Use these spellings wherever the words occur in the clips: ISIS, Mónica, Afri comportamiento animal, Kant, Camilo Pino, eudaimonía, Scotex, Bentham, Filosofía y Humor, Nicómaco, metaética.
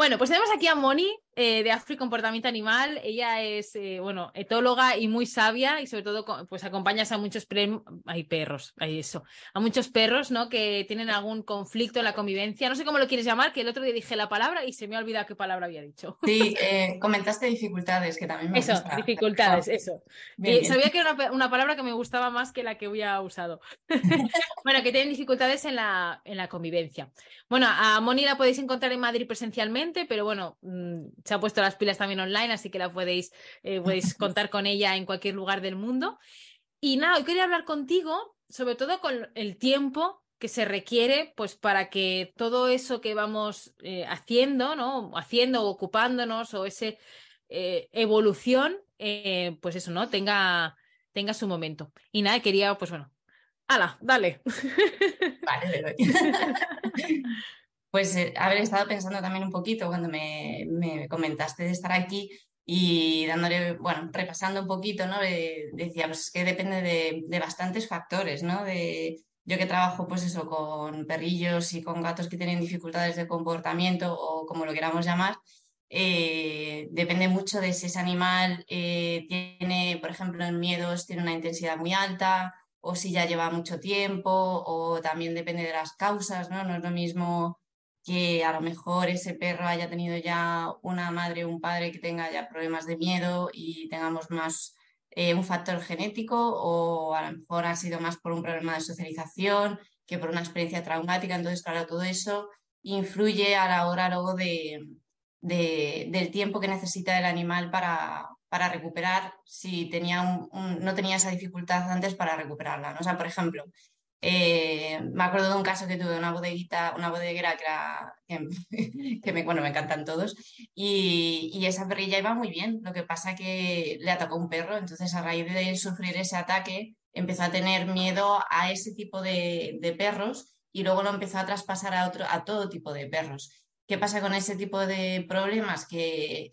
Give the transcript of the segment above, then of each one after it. Bueno, pues tenemos aquí a Moni, de Afri Comportamiento Animal. Ella es, bueno, etóloga y muy sabia, y sobre todo pues acompañas a muchos perros, ¿no?, que tienen algún conflicto en la convivencia. No sé cómo lo quieres llamar, que el otro día dije la palabra y se me ha olvidado qué palabra había dicho. Sí, comentaste dificultades, que también me gusta. Dificultades, eso. Bien, bien. Sabía que era una palabra que me gustaba más que la que había usado. Bueno, que tienen dificultades en la convivencia. Bueno, a Moni la podéis encontrar en Madrid presencialmente, pero bueno, se ha puesto las pilas también online, así que la podéis contar con ella en cualquier lugar del mundo. Y nada, hoy quería hablar contigo, sobre todo con el tiempo que se requiere, pues, para que todo eso que vamos haciendo, ¿no?, haciendo o ocupándonos, o esa evolución, pues eso, ¿no?, tenga su momento. Y nada, quería, pues bueno, ¡hala, dale! Vale, le doy. Pues haber estado pensando también un poquito cuando me comentaste de estar aquí y dándole, bueno, repasando un poquito, ¿no? Decía, pues es que depende de bastantes factores, ¿no? Yo que trabajo, pues eso, con perrillos y con gatos que tienen dificultades de comportamiento o como lo queramos llamar, depende mucho de si ese animal tiene, por ejemplo, en miedos, tiene una intensidad muy alta, o si ya lleva mucho tiempo, o también depende de las causas, ¿no? No es lo mismo que a lo mejor ese perro haya tenido ya una madre o un padre que tenga ya problemas de miedo y tengamos más un factor genético, o a lo mejor ha sido más por un problema de socialización que por una experiencia traumática. Entonces, claro, todo eso influye a la hora luego del tiempo que necesita el animal para recuperar si tenía no tenía esa dificultad antes para recuperarla, ¿no? O sea, por ejemplo, me acuerdo de un caso que tuve, una bodeguera que me encantan todos, y esa perrilla iba muy bien, lo que pasa que le atacó un perro. Entonces, a raíz de sufrir ese ataque, empezó a tener miedo a ese tipo de perros, y luego lo empezó a traspasar a todo tipo de perros. ¿Qué pasa con ese tipo de problemas? Que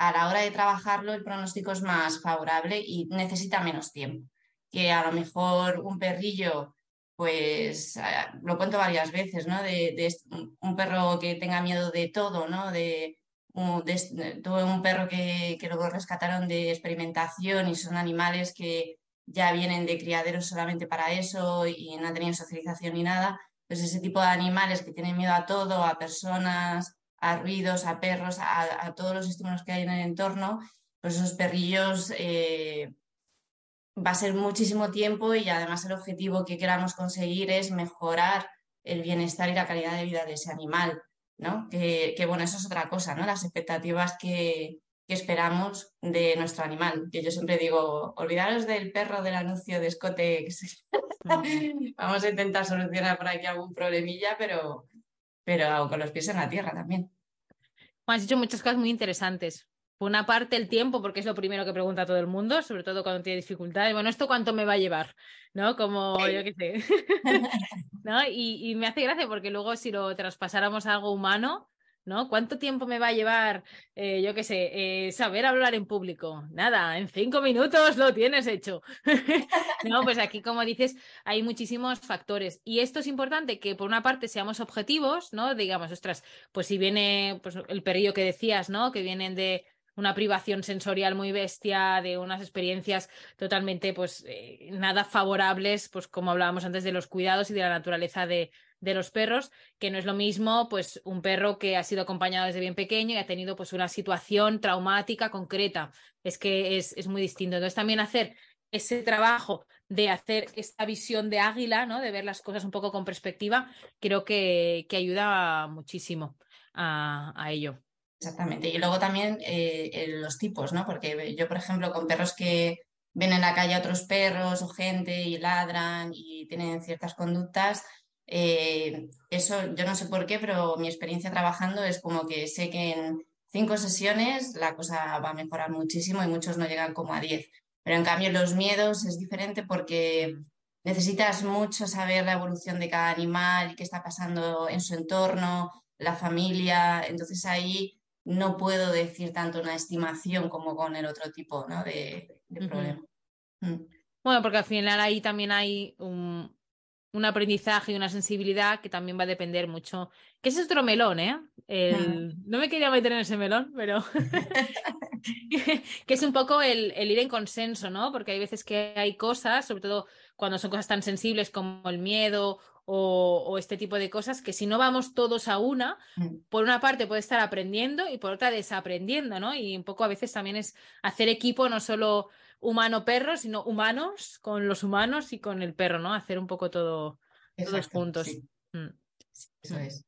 a la hora de trabajarlo, el pronóstico es más favorable y necesita menos tiempo. Que a lo mejor un perrillo, pues lo cuento varias veces, ¿no? De un perro que tenga miedo de todo, ¿no? Tuve un perro que luego rescataron de experimentación, y son animales que ya vienen de criaderos solamente para eso y no han tenido socialización ni nada. Pues ese tipo de animales que tienen miedo a todo, a personas, a ruidos, a perros, a todos los estímulos que hay en el entorno, pues esos perrillos... va a ser muchísimo tiempo, y además el objetivo que queramos conseguir es mejorar el bienestar y la calidad de vida de ese animal, ¿no? Que bueno, eso es otra cosa, ¿no? Las expectativas que esperamos de nuestro animal. Que yo siempre digo, olvidaros del perro del anuncio de Scotex. Vamos a intentar solucionar por aquí algún problemilla, pero con los pies en la tierra también. Bueno, has dicho muchas cosas muy interesantes. Por una parte, el tiempo, porque es lo primero que pregunta todo el mundo, sobre todo cuando tiene dificultades. Bueno, ¿esto cuánto me va a llevar? ¿No? Como yo qué sé. ¿No? Y me hace gracia, porque luego si lo traspasáramos a algo humano, ¿no? ¿Cuánto tiempo me va a llevar, yo qué sé, saber hablar en público? Nada, en 5 minutos lo tienes hecho. No, pues aquí, como dices, hay muchísimos factores. Y esto es importante, que por una parte seamos objetivos, ¿no? Digamos, ostras, pues si viene, pues, el perrillo que decías, ¿no? Que vienen de una privación sensorial muy bestia, de unas experiencias totalmente, pues, nada favorables, pues como hablábamos antes de los cuidados y de la naturaleza de los perros, que no es lo mismo, pues, un perro que ha sido acompañado desde bien pequeño y ha tenido, pues, una situación traumática concreta. Es que es muy distinto. Entonces, también hacer ese trabajo de hacer esta visión de águila, ¿no? De ver las cosas un poco con perspectiva, creo que ayuda muchísimo a ello. Exactamente. Y luego también los tipos, ¿no? Porque yo, por ejemplo, con perros que ven en la calle a otros perros o gente y ladran y tienen ciertas conductas, eso yo no sé por qué, pero mi experiencia trabajando es como que sé que en 5 sesiones la cosa va a mejorar muchísimo, y muchos no llegan como a 10. Pero en cambio los miedos es diferente, porque necesitas mucho saber la evolución de cada animal, qué está pasando en su entorno, la familia. Entonces ahí no puedo decir tanto una estimación como con el otro tipo, ¿no? de problema. Bueno, porque al final ahí también hay un aprendizaje y una sensibilidad que también va a depender mucho. Que ese es otro melón, ¿eh? No me quería meter en ese melón, pero... que es un poco el ir en consenso, ¿no? Porque hay veces que hay cosas, sobre todo cuando son cosas tan sensibles como el miedo o este tipo de cosas, que si no vamos todos a una, por una parte puede estar aprendiendo y por otra desaprendiendo, ¿no? Y un poco a veces también es hacer equipo, no solo... humano-perro, sino humanos con los humanos y con el perro, ¿no? Hacer un poco todo, todos juntos. Sí. Eso es.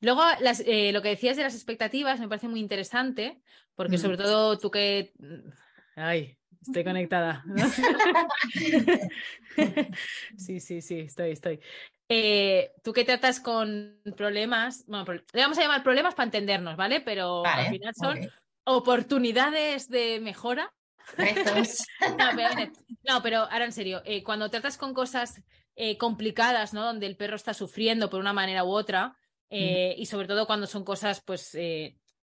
Luego, lo que decías de las expectativas me parece muy interesante, porque sobre todo tú que... ¡Ay! Estoy conectada, ¿no? Sí, estoy. Tú que tratas con problemas... Bueno, le vamos a llamar problemas para entendernos, ¿vale? Pero al final son... Okay. Oportunidades de mejora. No, pero ahora en serio, cuando tratas con cosas complicadas, ¿no? Donde el perro está sufriendo por una manera u otra, y sobre todo cuando son cosas, pues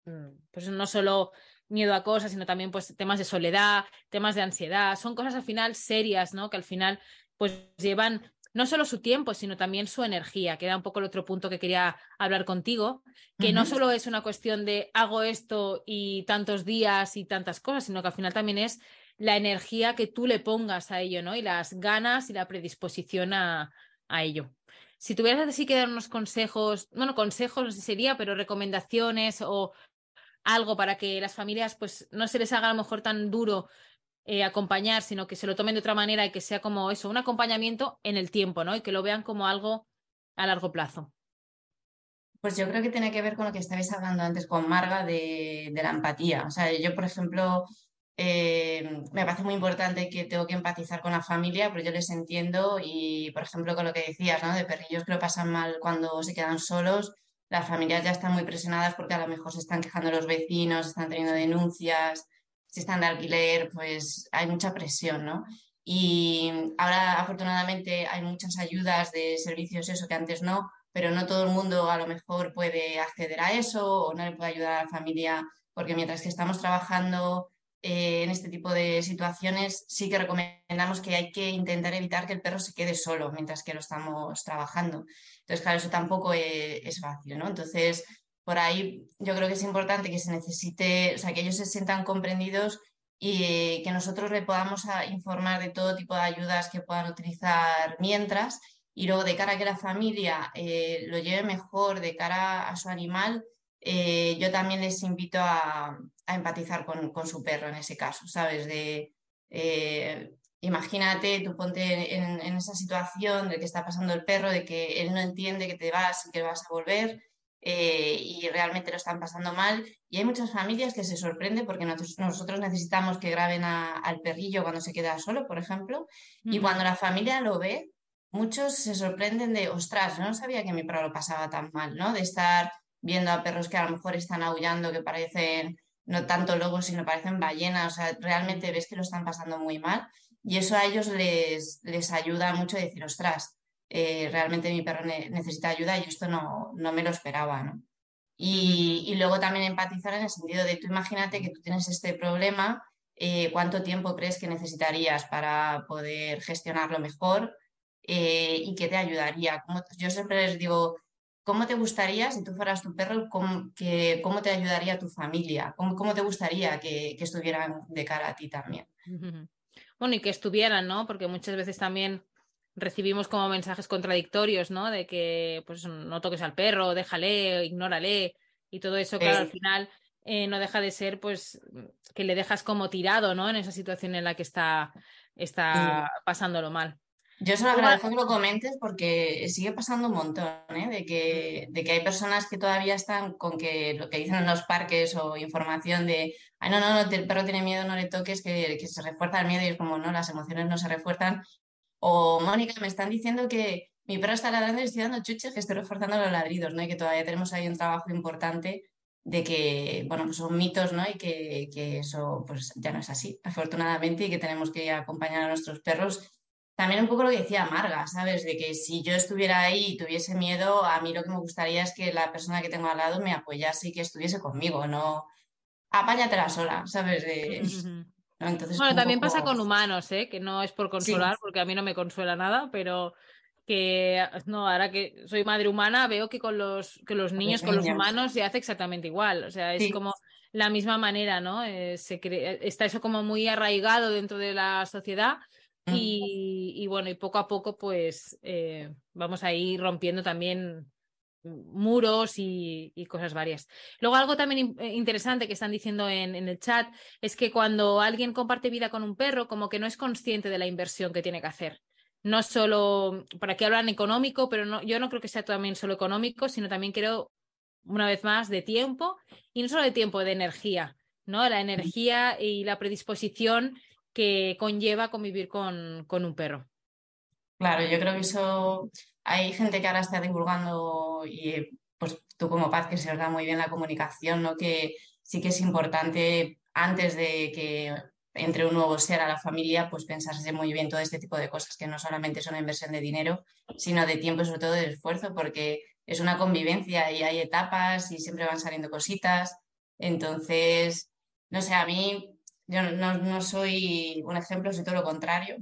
no solo miedo a cosas, sino también pues temas de soledad, temas de ansiedad, son cosas al final serias, ¿no? Que al final pues llevan no solo su tiempo, sino también su energía, que era un poco el otro punto que quería hablar contigo, que no solo es una cuestión de hago esto y tantos días y tantas cosas, sino que al final también es la energía que tú le pongas a ello, ¿no? Y las ganas y la predisposición a ello. Si tuvieras así que dar unos consejos, bueno, consejos no sé si sería, pero recomendaciones o algo para que las familias pues no se les haga a lo mejor tan duro acompañar, sino que se lo tomen de otra manera y que sea como eso, un acompañamiento en el tiempo, ¿no? Y que lo vean como algo a largo plazo. Pues yo creo que tiene que ver con lo que estabais hablando antes con Marga de la empatía. O sea, yo, por ejemplo, me parece muy importante que tengo que empatizar con la familia, pero yo les entiendo y, por ejemplo, con lo que decías, ¿no? De perrillos que lo pasan mal cuando se quedan solos, las familias ya están muy presionadas porque a lo mejor se están quejando los vecinos, están teniendo denuncias... Si están de alquiler, pues hay mucha presión, ¿no? Y ahora, afortunadamente, hay muchas ayudas de servicios, eso que antes no, pero no todo el mundo a lo mejor puede acceder a eso o no le puede ayudar a la familia, porque mientras que estamos trabajando en este tipo de situaciones, sí que recomendamos que hay que intentar evitar que el perro se quede solo mientras que lo estamos trabajando. Entonces, claro, eso tampoco es fácil, ¿no? Entonces... Por ahí yo creo que es importante que se necesite, o sea, que ellos se sientan comprendidos y que nosotros le podamos informar de todo tipo de ayudas que puedan utilizar mientras, y luego de cara a que la familia lo lleve mejor de cara a su animal, yo también les invito a empatizar con su perro en ese caso, ¿sabes? Imagínate, tú ponte en esa situación de que está pasando el perro, de que él no entiende que te vas y que vas a volver... y realmente lo están pasando mal, y hay muchas familias que se sorprenden porque nosotros necesitamos que graben al perrillo cuando se queda solo, por ejemplo, y cuando la familia lo ve, muchos se sorprenden de, ostras, no sabía que mi perro lo pasaba tan mal, ¿no? De estar viendo a perros que a lo mejor están aullando, que parecen no tanto lobos, sino parecen ballenas, o sea, realmente ves que lo están pasando muy mal, y eso a ellos les ayuda mucho a decir, ostras, realmente mi perro necesita ayuda y esto no me lo esperaba, ¿no? Y luego también empatizar en el sentido de, tú imagínate que tú tienes este problema, ¿cuánto tiempo crees que necesitarías para poder gestionarlo mejor? ¿Y qué te ayudaría? Yo siempre les digo, ¿cómo te gustaría, si tú fueras tu perro, cómo te ayudaría tu familia? ¿Cómo te gustaría que estuvieran de cara a ti también? Bueno, y que estuvieran, ¿no? Porque muchas veces también... recibimos como mensajes contradictorios, ¿no? De que pues no toques al perro, déjale, ignórale y todo eso, claro, al final no deja de ser pues que le dejas como tirado, ¿no? En esa situación en la que está pasándolo mal. Yo solo agradezco que lo comentes porque sigue pasando un montón, ¿eh? De que hay personas que todavía están con que lo que dicen en los parques o información de ay, no, el perro tiene miedo, no le toques, que se refuerza el miedo, y es como, no, las emociones no se refuerzan. O, Mónica, me están diciendo que mi perro está ladrando y estoy dando chuches, que estoy reforzando los ladridos, ¿no? Y que todavía tenemos ahí un trabajo importante de que, bueno, pues son mitos, ¿no? Y que eso pues ya no es así, afortunadamente, y que tenemos que acompañar a nuestros perros. También un poco lo que decía Marga, ¿sabes? De que si yo estuviera ahí y tuviese miedo, a mí lo que me gustaría es que la persona que tengo al lado me apoyase y que estuviese conmigo, no apáñatela sola, ¿sabes? Entonces, bueno, también pasa con humanos, ¿eh? Que no es por consolar, sí, porque a mí no me consuela nada, pero que no, ahora que soy madre humana veo que con los niños, con los humanos se hace exactamente igual, o sea, es sí, como la misma manera, ¿no? Está eso como muy arraigado dentro de la sociedad. Y bueno, y poco a poco pues vamos a ir rompiendo también muros y cosas varias. Luego algo también interesante que están diciendo en el chat es que cuando alguien comparte vida con un perro, como que no es consciente de la inversión que tiene que hacer. No solo, por aquí hablan económico, pero no, yo no creo que sea también solo económico, sino también creo, una vez más, de tiempo, y no solo de tiempo, de energía, ¿no? La energía y la predisposición que conlleva convivir con un perro. Claro, yo creo que eso... Hay gente que ahora está divulgando, y pues tú como Paz, que se os da muy bien la comunicación, ¿no? Que sí que es importante, antes de que entre un nuevo ser a la familia, pues pensarse muy bien todo este tipo de cosas, que no solamente son inversión de dinero, sino de tiempo y sobre todo de esfuerzo, porque es una convivencia y hay etapas y siempre van saliendo cositas. Entonces, no sé, a mí... Yo no soy un ejemplo, soy todo lo contrario,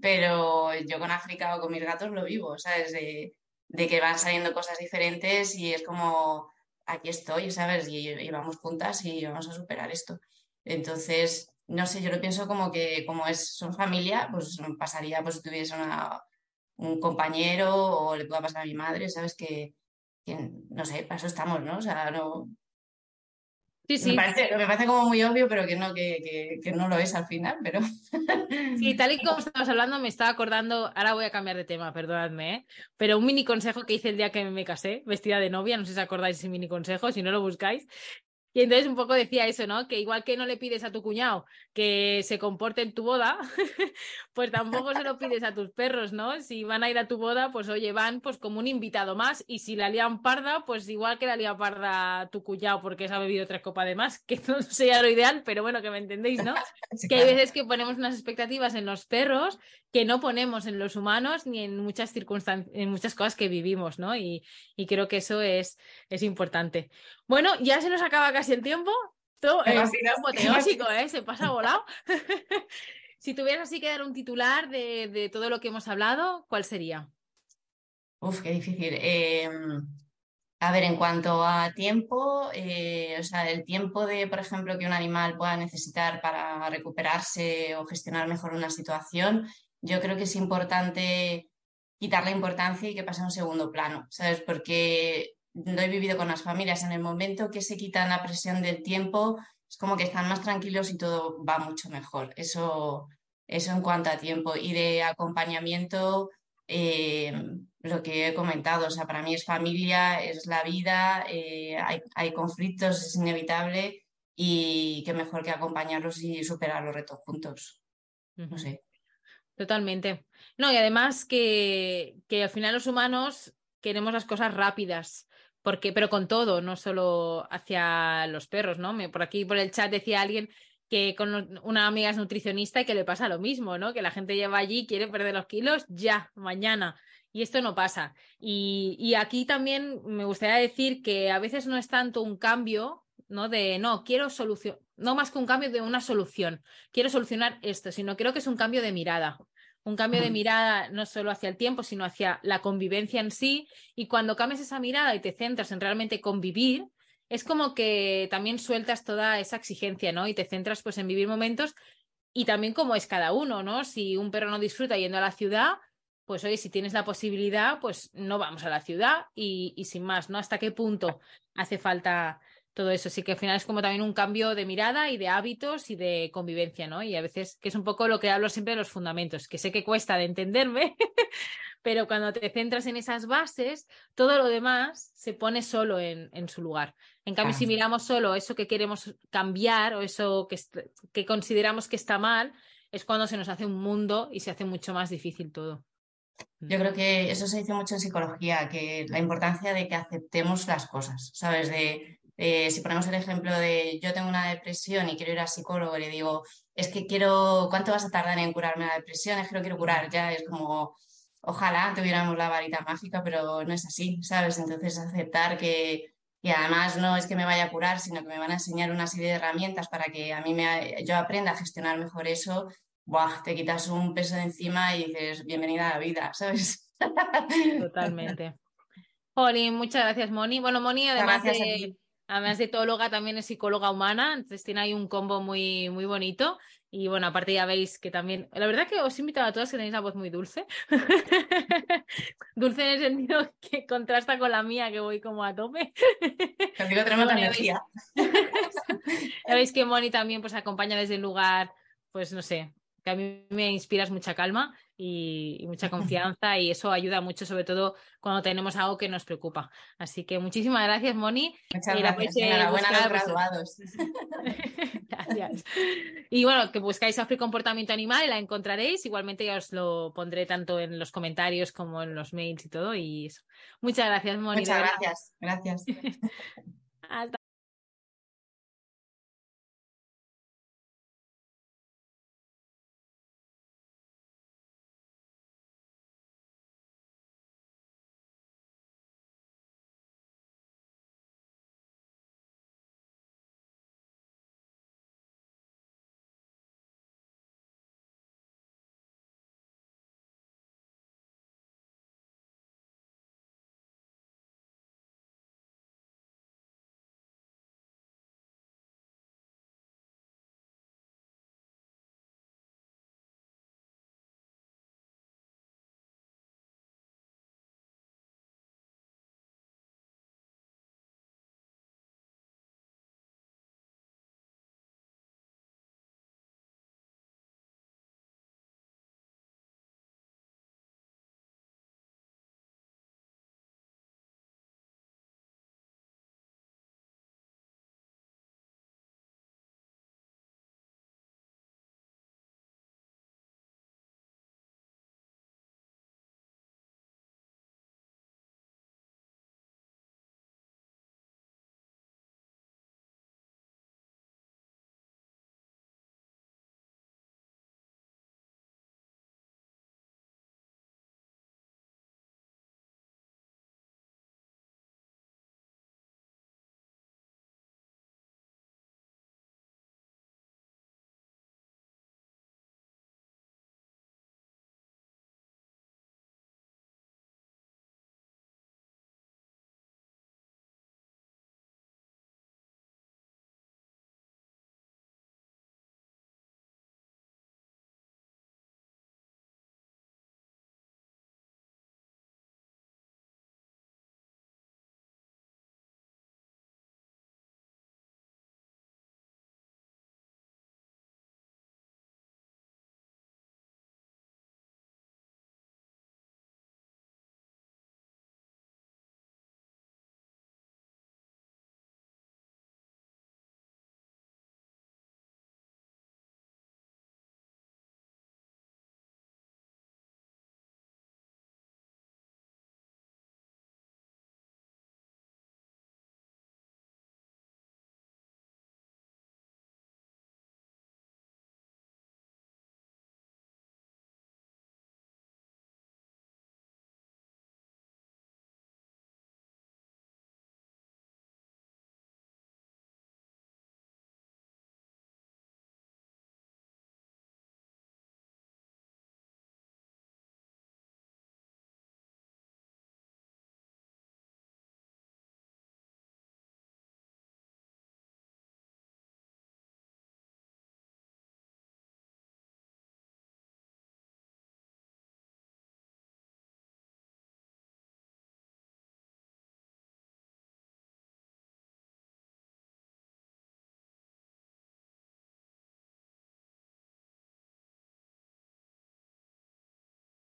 pero yo con África o con mis gatos lo vivo, ¿sabes? De que van saliendo cosas diferentes y es como, aquí estoy, ¿sabes? Y vamos juntas y vamos a superar esto. Entonces, no sé, yo lo pienso como que son familia, pues pasaría pues si tuviese un compañero o le pueda pasar a mi madre, ¿sabes? Que no sé, para eso estamos, ¿no? O sea, no... Sí, sí. Me parece como muy obvio, pero que no, que no lo es al final, pero... Sí, tal y como estabas hablando me estaba acordando, ahora voy a cambiar de tema, perdonadme, ¿eh? Pero un mini consejo que hice el día que me casé, vestida de novia, no sé si acordáis ese mini consejo, si no lo buscáis, y entonces un poco decía eso, ¿no? Que igual que no le pides a tu cuñado que se comporte en tu boda, pues tampoco se lo pides a tus perros, ¿no? Si van a ir a tu boda, pues oye, van pues como un invitado más, y si la lían parda, pues igual que la lía parda tu cuñado porque se ha bebido 3 copas de más, que no sería lo ideal, pero bueno, que me entendéis, ¿no? Sí, claro. Que hay veces que ponemos unas expectativas en los perros que no ponemos en los humanos ni en muchas circunstancias, en muchas cosas que vivimos, ¿no? Y creo que eso es importante. Bueno, ya se nos acaba casi el tiempo. Todo es apoteósico, ¿eh? Se pasa volado. Si tuvieras así que dar un titular de todo lo que hemos hablado, ¿cuál sería? Uf, qué difícil. A ver, en cuanto a tiempo, o sea, el tiempo de, por ejemplo, que un animal pueda necesitar para recuperarse o gestionar mejor una situación, yo creo que es importante quitar la importancia y que pase a un segundo plano, ¿sabes? Porque lo he vivido con las familias, en el momento que se quitan la presión del tiempo, es como que están más tranquilos y todo va mucho mejor. Eso en cuanto a tiempo. Y de acompañamiento, lo que he comentado, o sea, para mí es familia, es la vida, hay conflictos, es inevitable, y qué mejor que acompañarlos y superar los retos juntos. No sé. Totalmente. No, y además que al final los humanos queremos las cosas rápidas, pero con todo, no solo hacia los perros, ¿no? Por aquí, por el chat, decía alguien que con una amiga es nutricionista y que le pasa lo mismo, ¿no? Que la gente lleva allí, quiere perder los kilos ya, mañana, y esto no pasa. Y aquí también me gustaría decir que a veces no es tanto un cambio, ¿no? No más que un cambio de una solución, quiero solucionar esto, sino creo que es un cambio de mirada. Un cambio de mirada no solo hacia el tiempo, sino hacia la convivencia en sí. Y cuando cambias esa mirada y te centras en realmente convivir, es como que también sueltas toda esa exigencia, ¿no? Y te centras pues en vivir momentos y también cómo es cada uno, ¿no? Si un perro no disfruta yendo a la ciudad, pues oye, si tienes la posibilidad, pues no vamos a la ciudad y sin más, ¿no? ¿Hasta qué punto hace falta todo eso? Así que al final es como también un cambio de mirada y de hábitos y de convivencia, ¿no? Y a veces, que es un poco lo que hablo siempre de los fundamentos, que sé que cuesta de entenderme, pero cuando te centras en esas bases, todo lo demás se pone solo en su lugar. En cambio, si miramos solo eso que queremos cambiar o eso que consideramos que está mal, es cuando se nos hace un mundo y se hace mucho más difícil todo. Yo creo que eso se dice mucho en psicología, que la importancia de que aceptemos las cosas, ¿sabes? Si ponemos el ejemplo de yo tengo una depresión y quiero ir al psicólogo y le digo, es que ¿cuánto vas a tardar en curarme la depresión? Es que lo quiero curar ya, es como, ojalá tuviéramos la varita mágica, pero no es así, ¿sabes? Entonces aceptar que y además no es que me vaya a curar, sino que me van a enseñar una serie de herramientas para que yo aprenda a gestionar mejor eso, ¡buah!, te quitas un peso de encima y dices, bienvenida a la vida, ¿sabes? Totalmente. Jolín, muchas gracias, Moni. Bueno, Moni, además de etóloga, también es psicóloga humana, entonces tiene ahí un combo muy, muy bonito. Y bueno, aparte ya veis que también... La verdad que os he invitado a todas que tenéis la voz muy dulce. Dulce en el sentido que contrasta con la mía, que voy como a tope. Contigo tenemos la energía. Ya veis que Moni también pues acompaña desde un lugar, pues no sé, que a mí me inspiras mucha calma y mucha confianza, y eso ayuda mucho, sobre todo cuando tenemos algo que nos preocupa. Así que muchísimas gracias, Moni. Muchas gracias. Enhorabuena a los graduados. Gracias. Y bueno, que buscáis Afri Comportamiento Animal y la encontraréis. Igualmente ya os lo pondré tanto en los comentarios como en los mails y todo. Y eso. Muchas gracias, Moni. Muchas gracias.